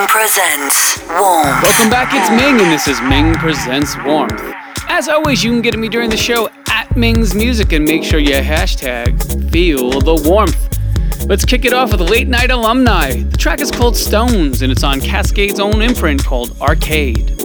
Ming Presents Warmth. Welcome back, it's Ming, and this is Ming Presents Warmth. As always, you can get me during the show at Ming's Music, and make sure you hashtag Feel the Warmth. Let's kick it off with Late Night Alumni. The track is called Stones, and it's on Cascade's own imprint called Arcade.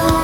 Go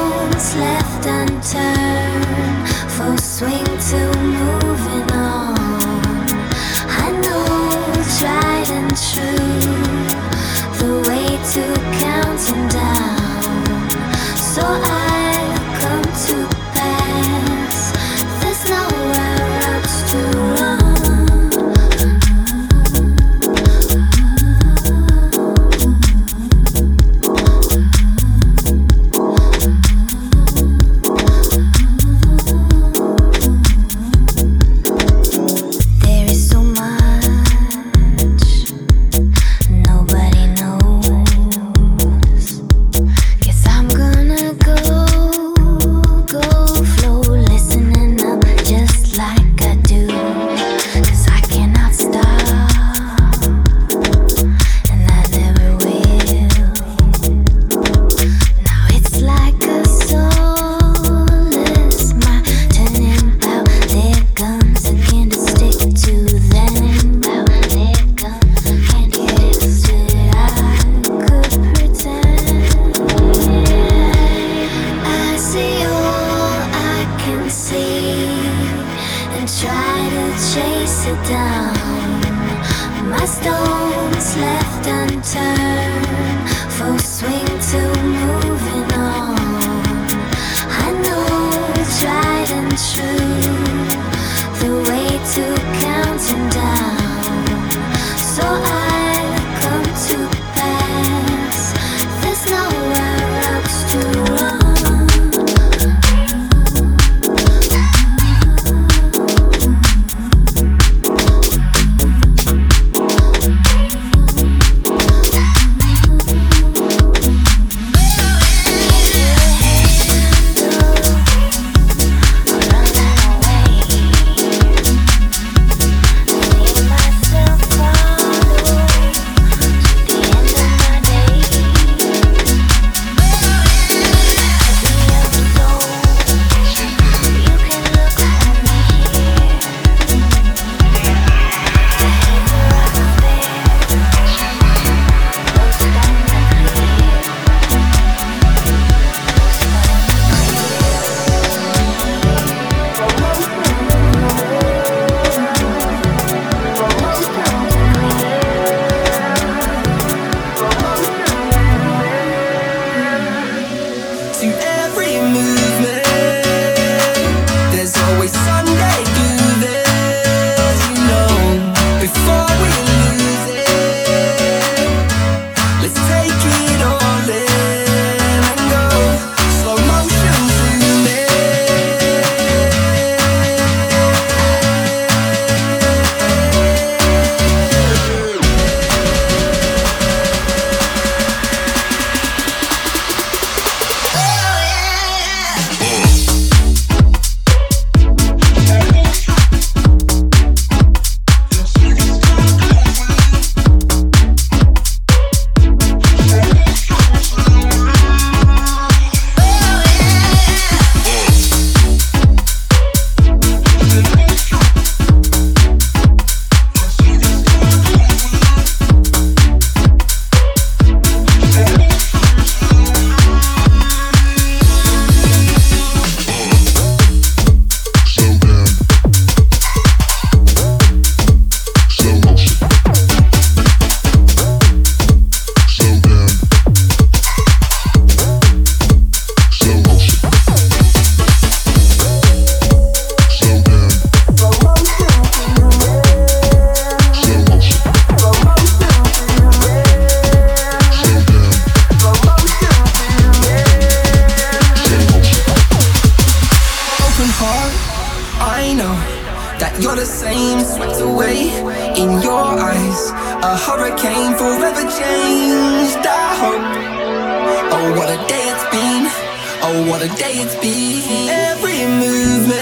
know what a day it's been. Every movement,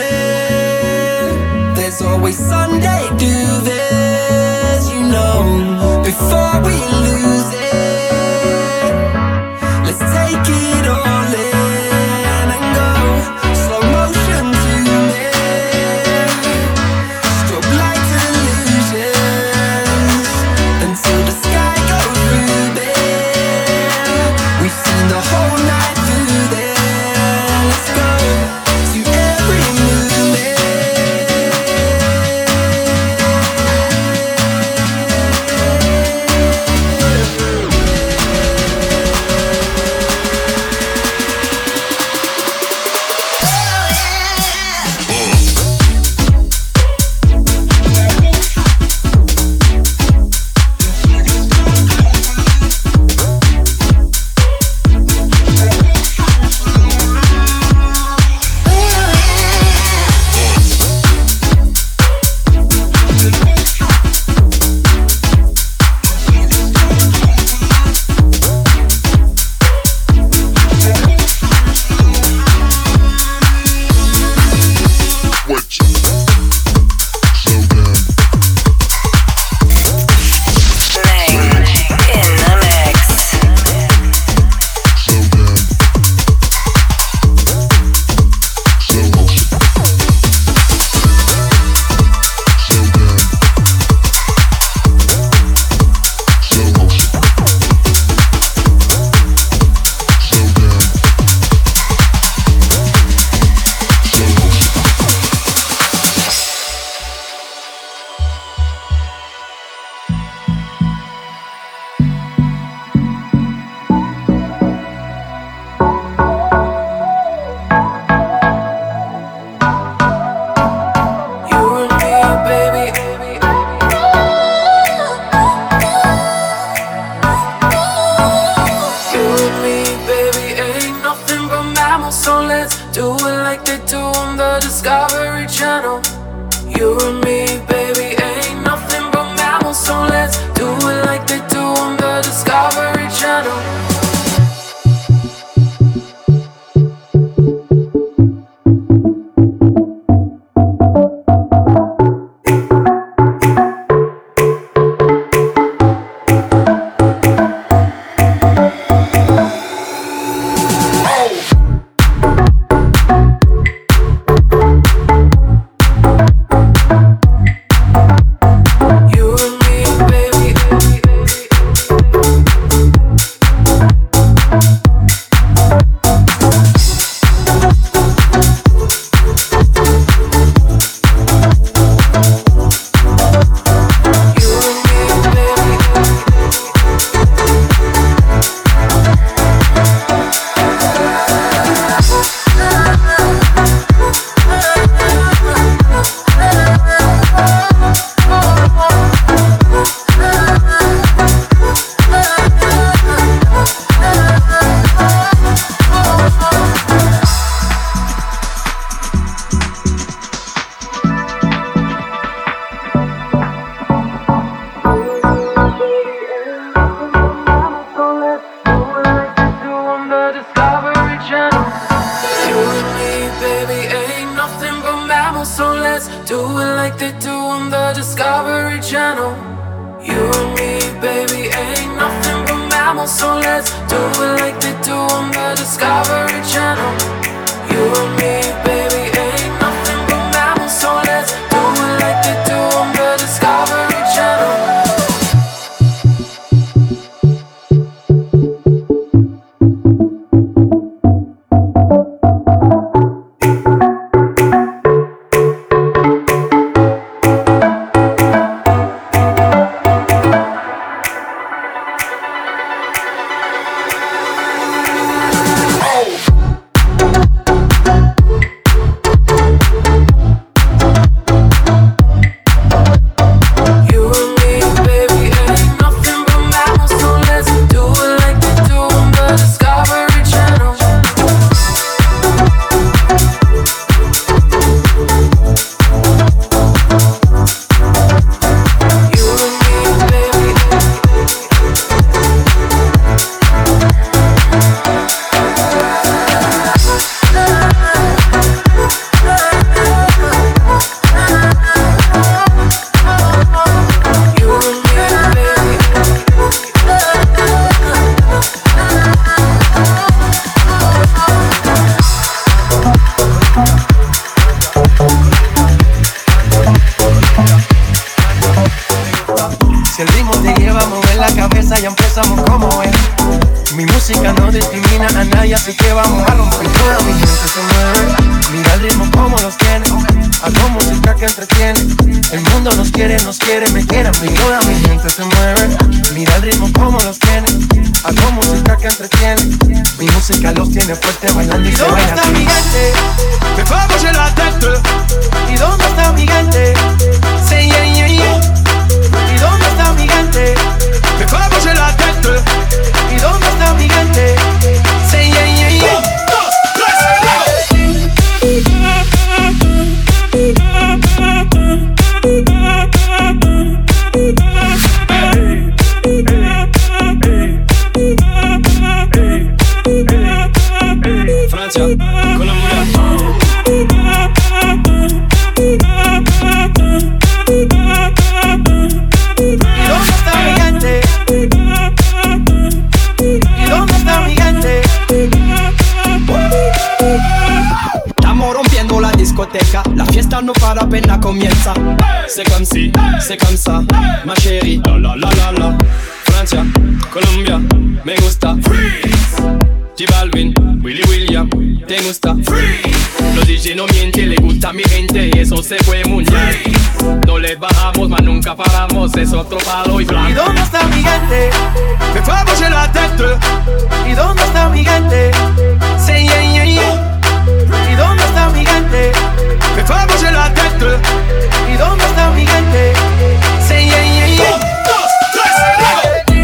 there's always Sunday. Do this, you know, before we lose it. Let's take it all in and go slow motion to me. Strobe light illusions until the sky goes ruby. We've seen the whole night. música no discrimina a nadie, así que vamos a romper. Toda mi gente se mueve, mira el ritmo como los tiene. Hago música que entretiene, el mundo nos quiere, me quiere a mí. Toda mi gente se mueve, mira el ritmo como los tiene. Hago música que entretiene, mi música los tiene fuerte bailando y se baila. ¿Y dónde está mi gente? Me vamos a la tête. ¿Y dónde está mi gente? Say yeah yeah yeah. ¿Y dónde está mi gente? Me vamos a la tête. ¿Y dónde está mi gente? Say yeah yeah yeah. La fiesta no para apenas comienza. C'est comme si, c'est comme ça, ma chérie. La la la la la. Francia, Colombia, me gusta. Freeze. J Balvin, Willy William, te gusta. Freeze. Los DJ no mienten, le gusta a mi gente y eso se fue muy bien. No les bajamos, mas nunca paramos, es otro palo y blanco. ¿Y dónde está mi gente? Me vamos en la tête. ¿Y dónde está mi gente? Say yeah yeah yeah. ¿Y dónde está mi gente? Me vamos en la tête. ¿Y dónde está mi gente? Say yeah yeah yeah. 1, 2, 3, 4.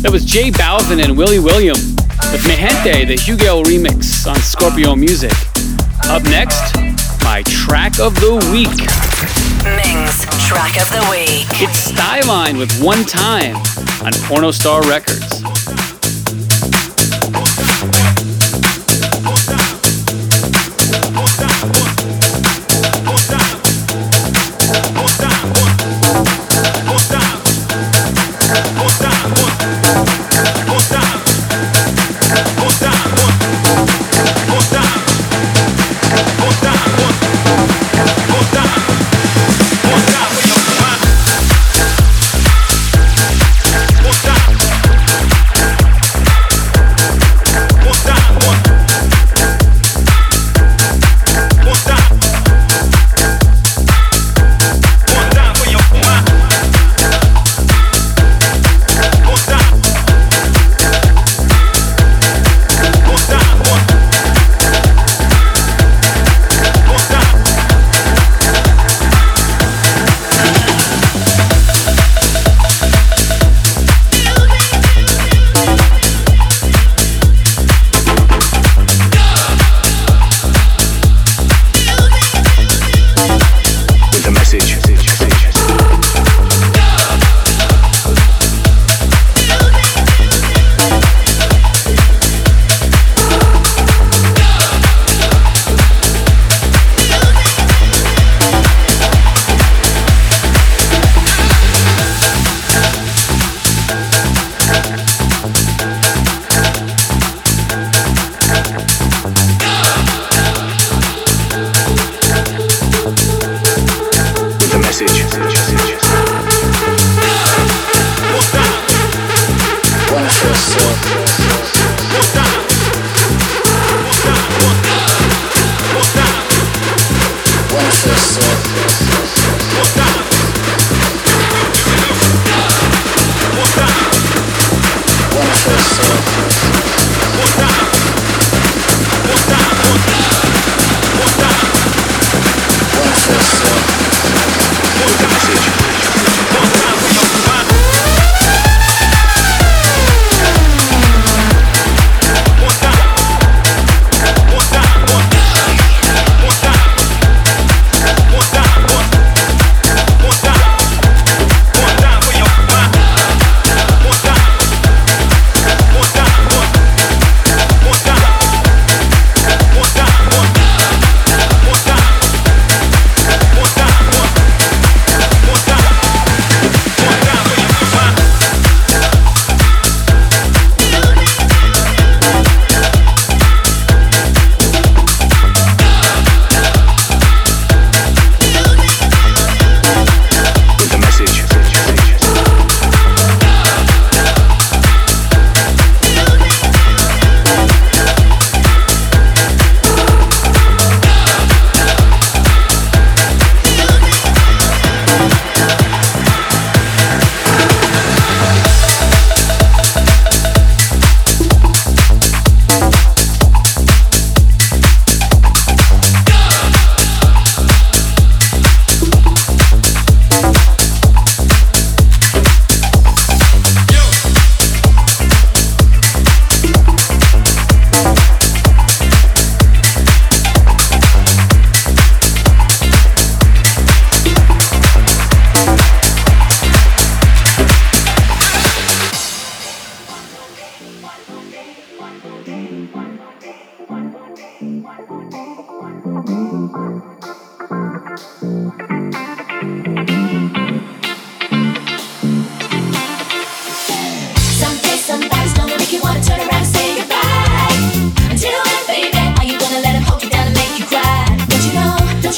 That was J Balvin and Willy William with Migante, the Hugel remix on Scorpio Music. Up next, my track of the week. Ming's track of the week. It's Styline with One Time on Porno Star Records.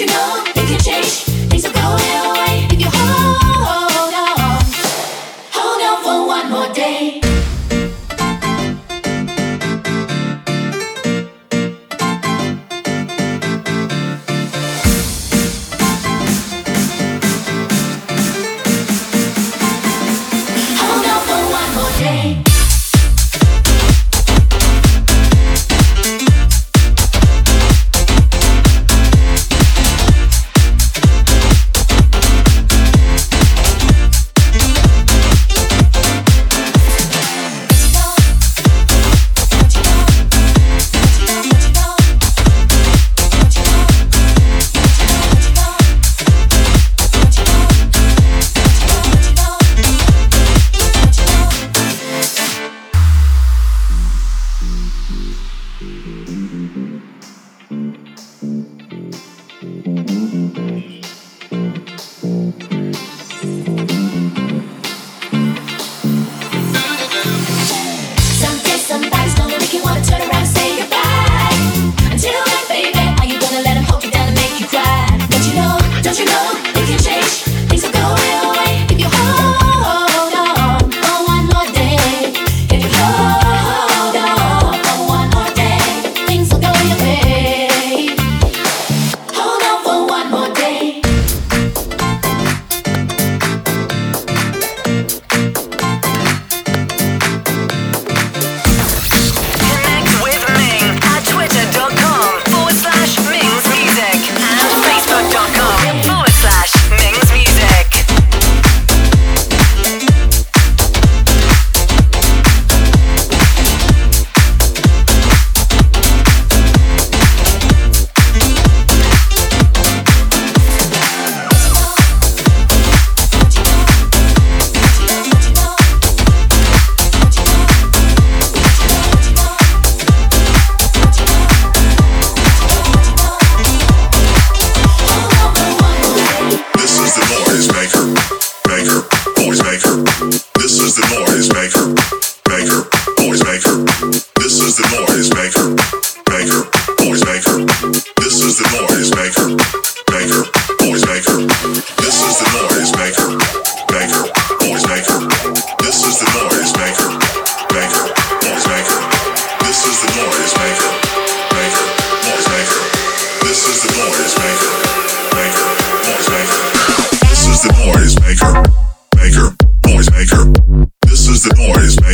Don't you know it can change? Things are going away if you hold on for one more day. This is the noise maker.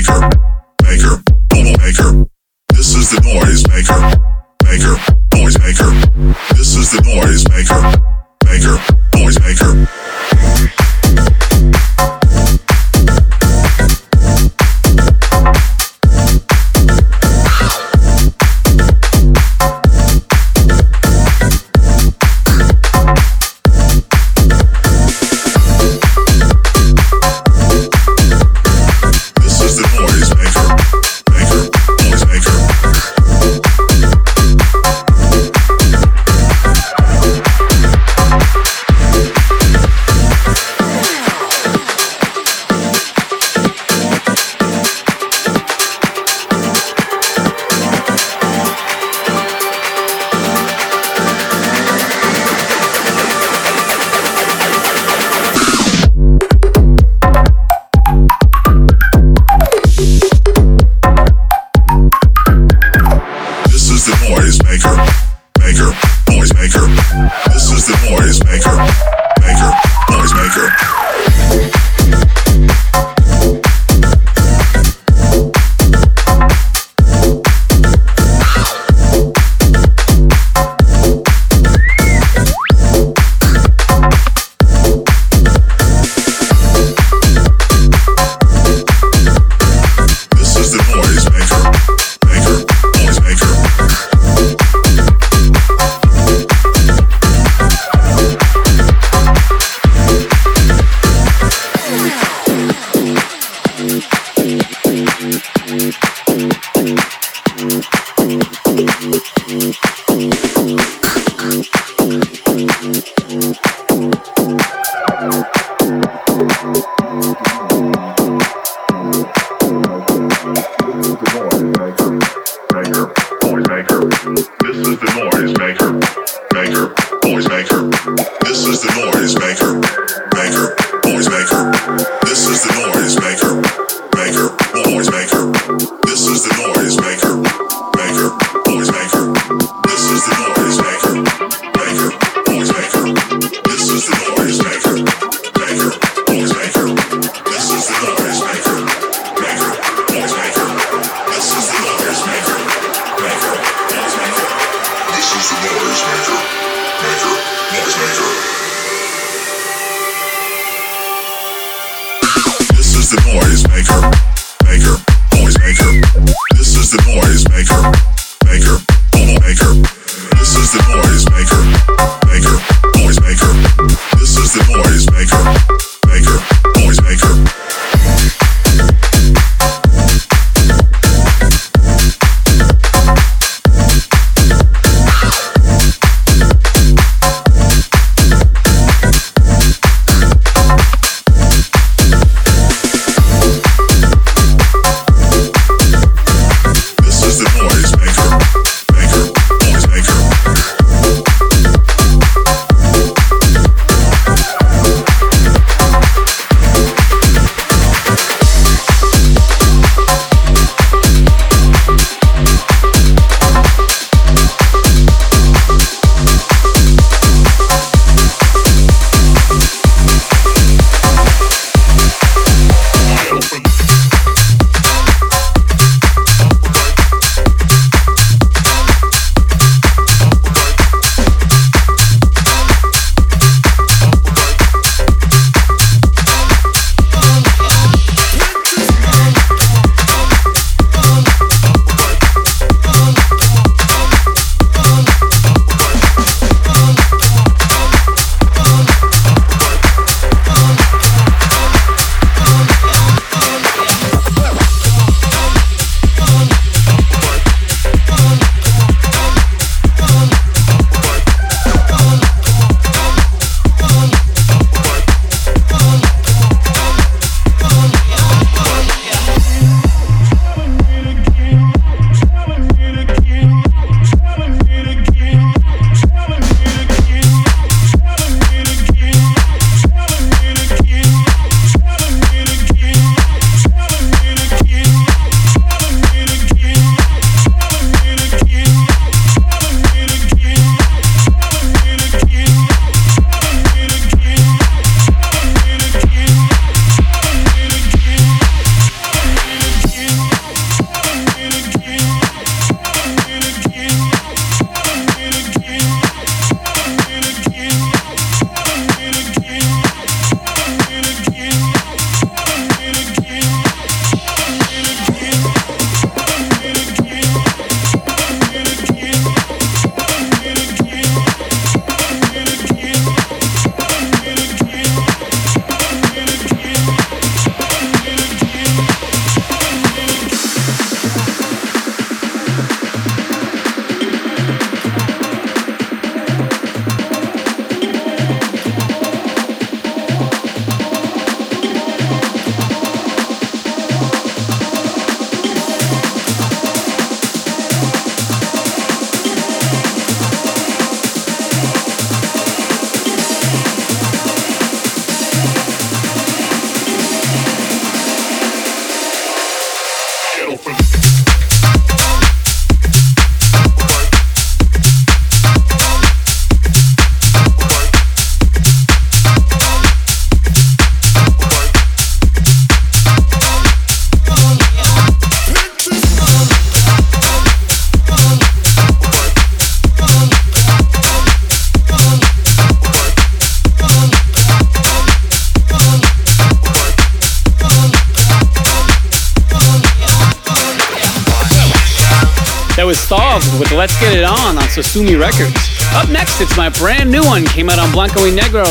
With Let's Get It On Sumi Records. Up next, it's my brand new one. Came out on Blanco y Negro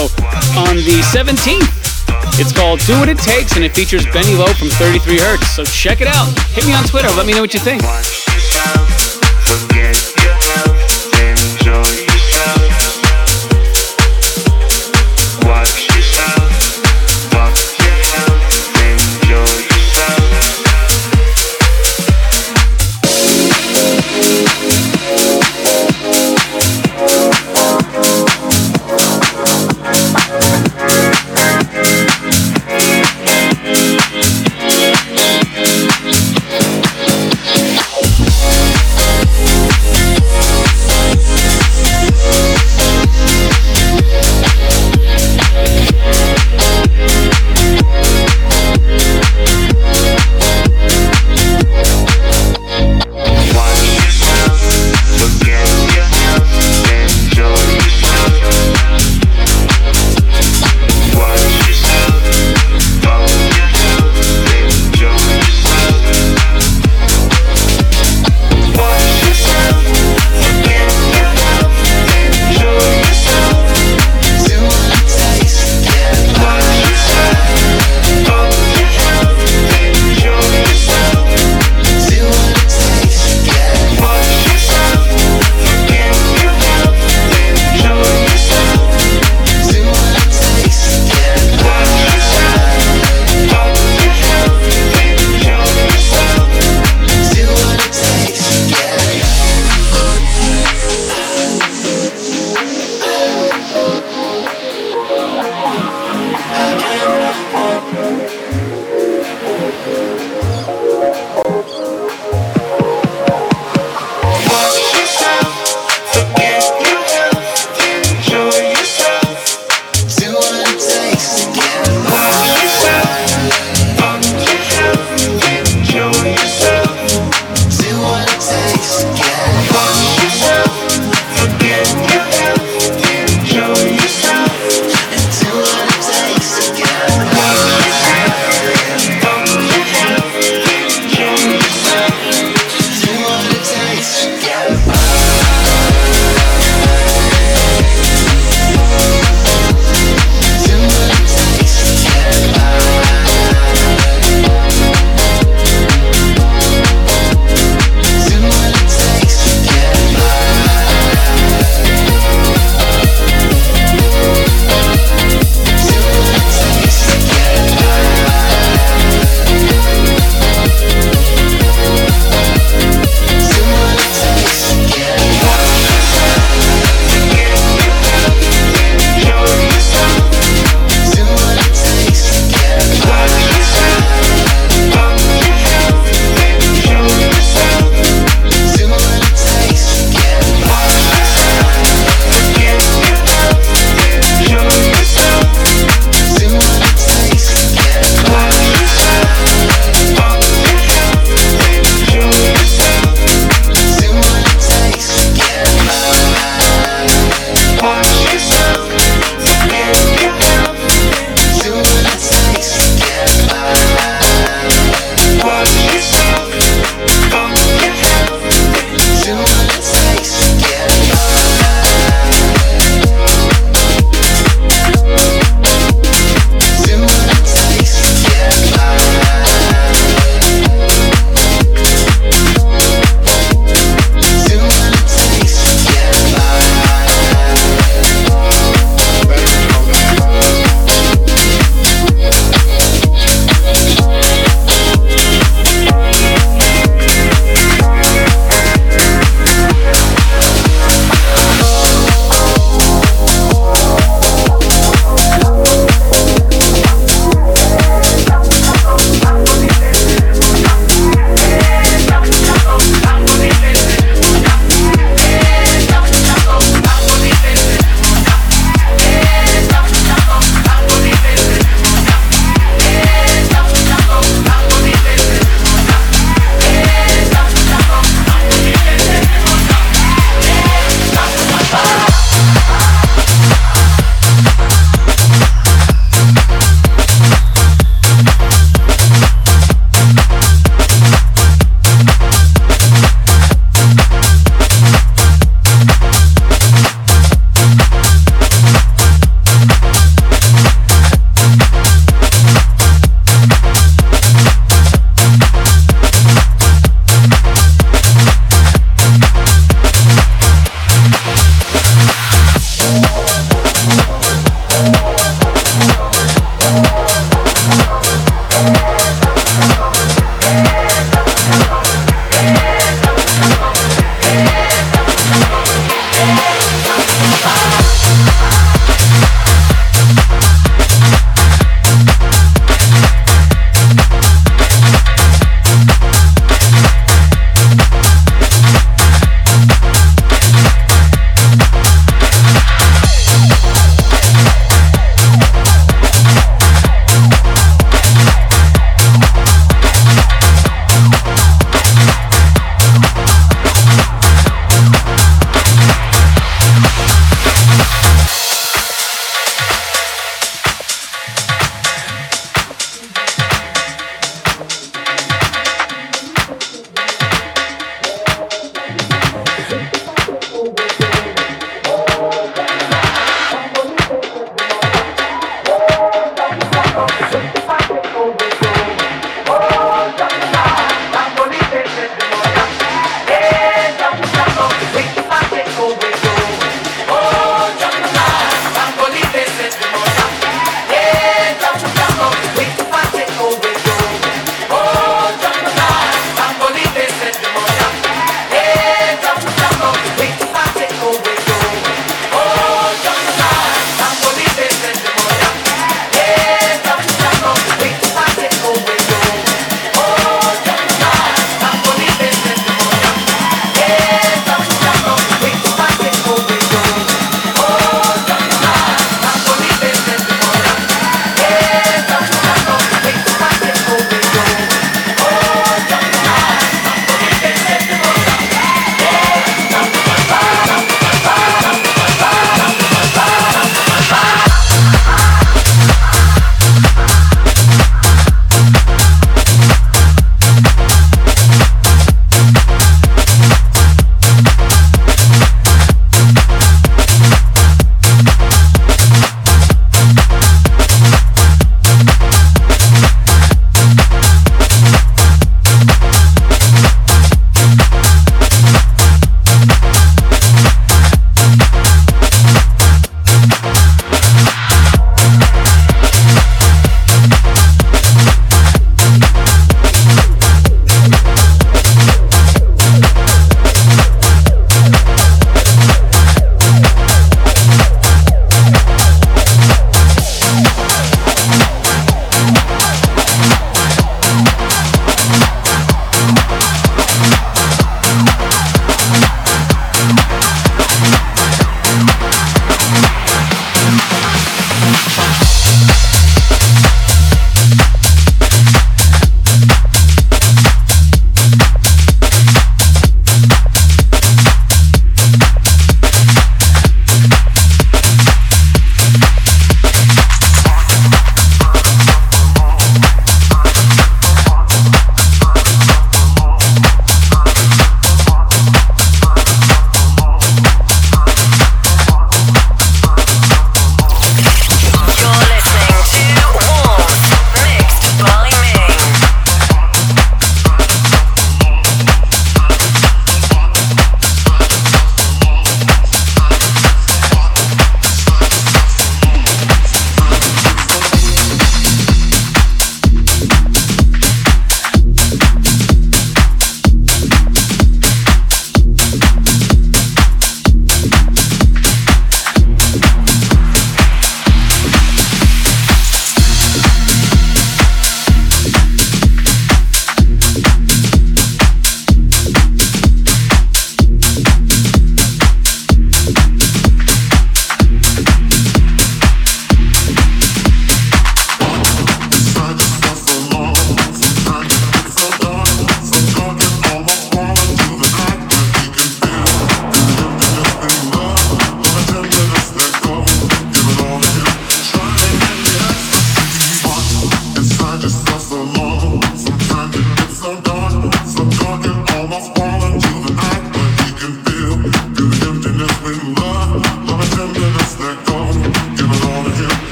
on the 17th. It's called Do What It Takes, and it features Benny Lowe from 33 Hertz. So check it out. Hit me on Twitter. Let me know what you think.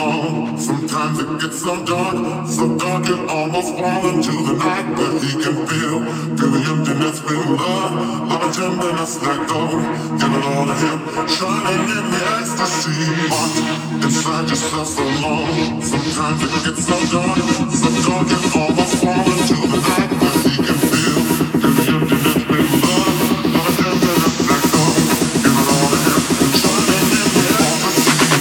alone. Sometimes it gets so dark it almost falls into the night. But he can feel, feel the emptiness with love. Love him and us let go. Give it all to him, shining in the ecstasy. Locked inside yourself alone. Sometimes it gets so dark it almost falls into the night. But he can feel, feel the emptiness with love. Love him and us let go. Give it all to him, shining in the ecstasy.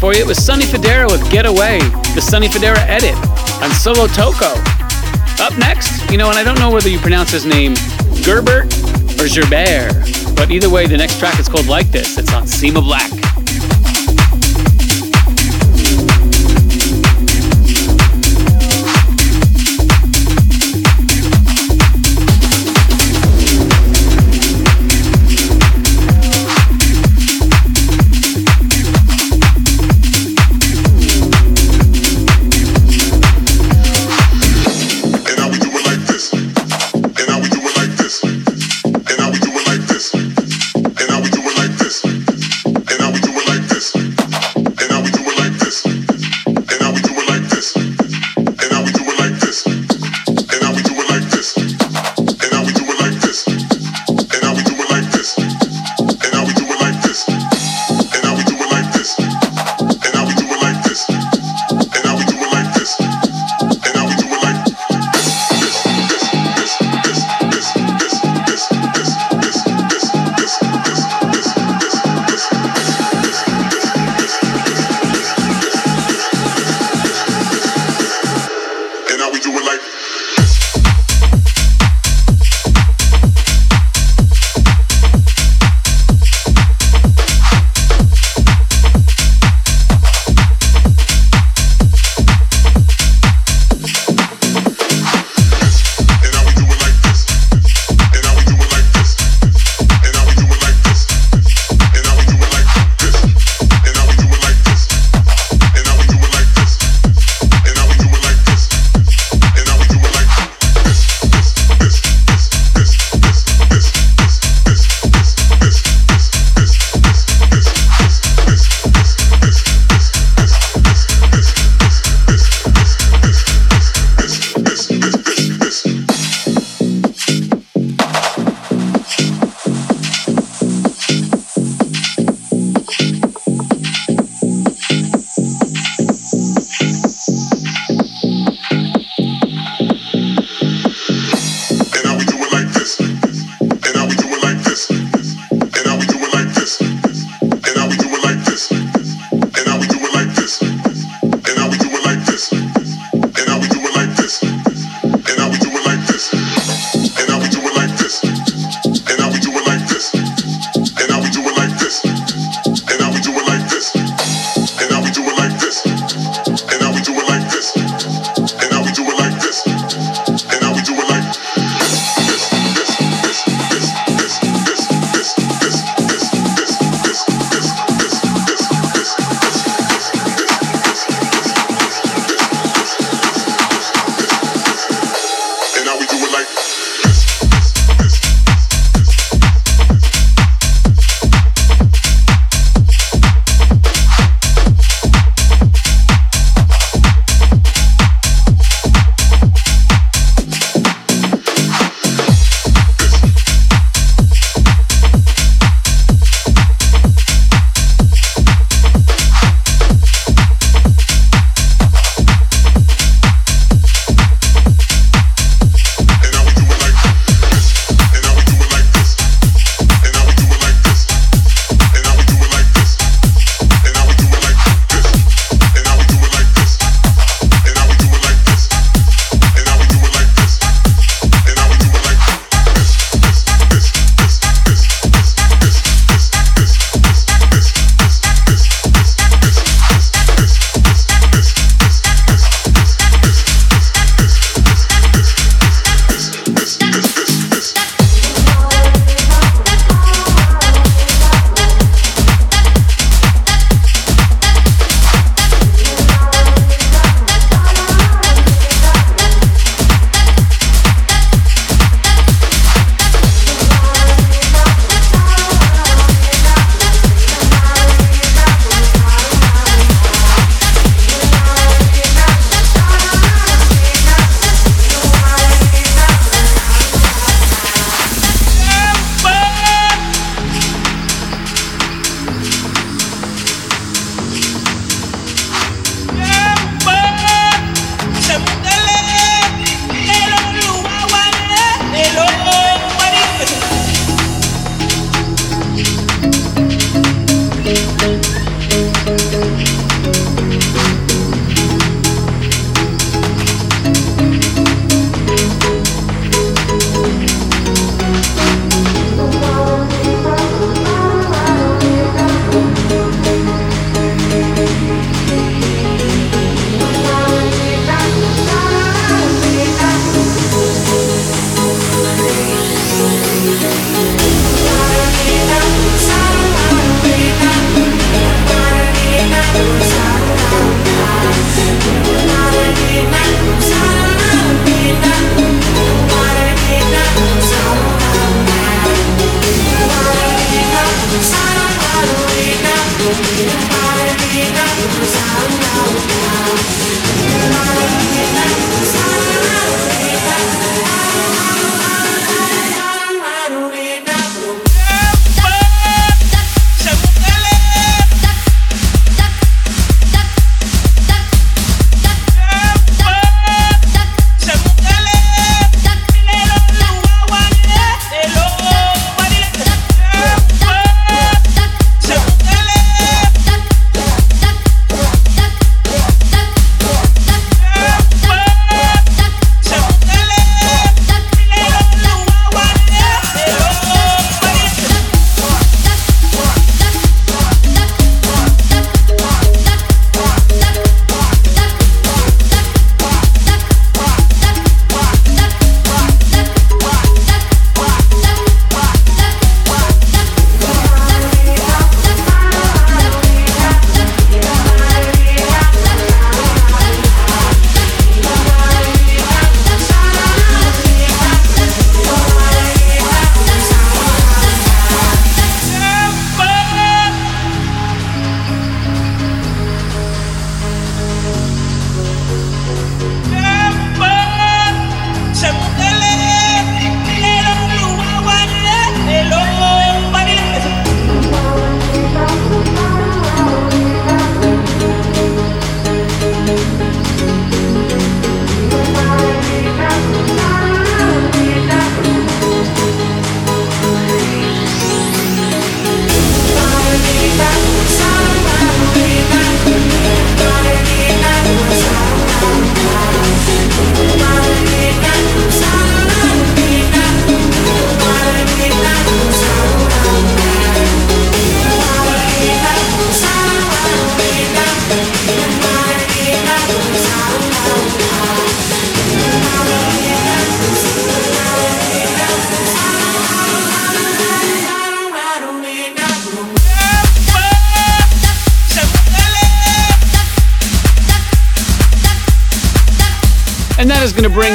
For you, it was Sonny Federa with Get Away, the Sonny Federa edit on Solo Toco. Up next, and I don't know whether you pronounce his name Gerbert or Gerbert, but either way, the next track is called Like This. It's on Seema Black. And now we do it like this.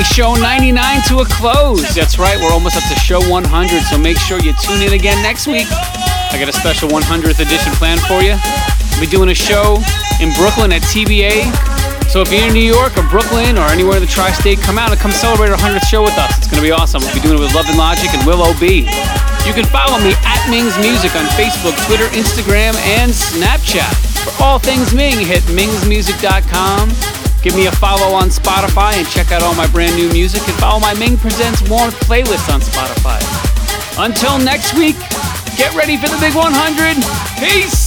Show 99 to a close. That's right, we're almost up to show 100, so make sure you tune in again next week. I got a special 100th edition planned for you. We'll be doing a show in Brooklyn at TBA. So if you're in New York or Brooklyn or anywhere in the tri-state, come out and come celebrate our 100th show with us. It's going to be awesome. We'll be doing it with Love and Logic and Willow B. You can follow me at Ming's Music on Facebook, Twitter, Instagram, and Snapchat. For all things Ming, hit mingsmusic.com. Give me a follow on Spotify and check out all my brand new music, and follow my Ming Presents Warmth playlist on Spotify. Until next week, get ready for the Big 100. Peace!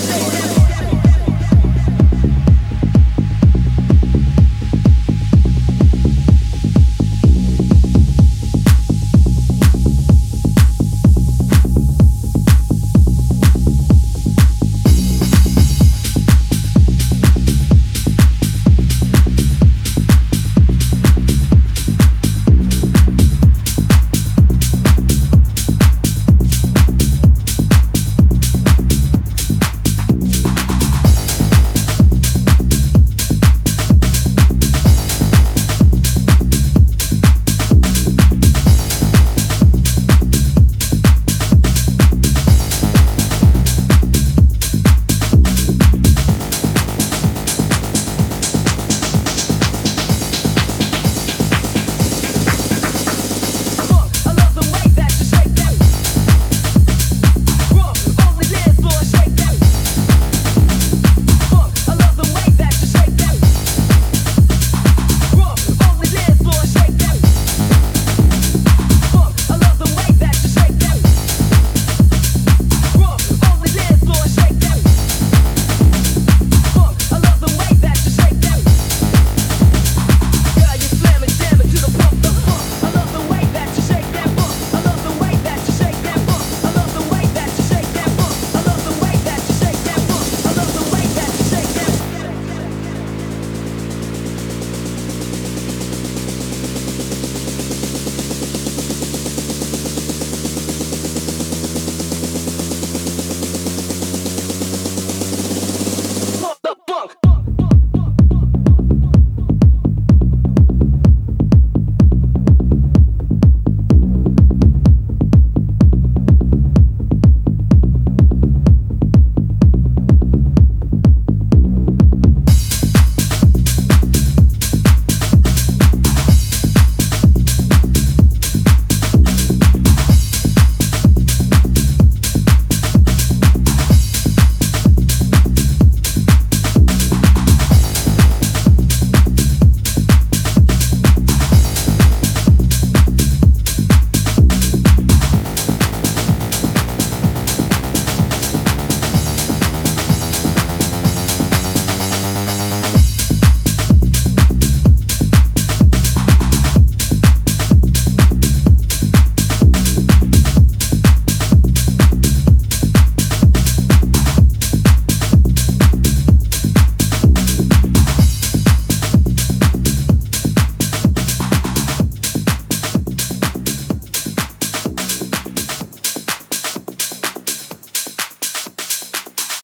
Shake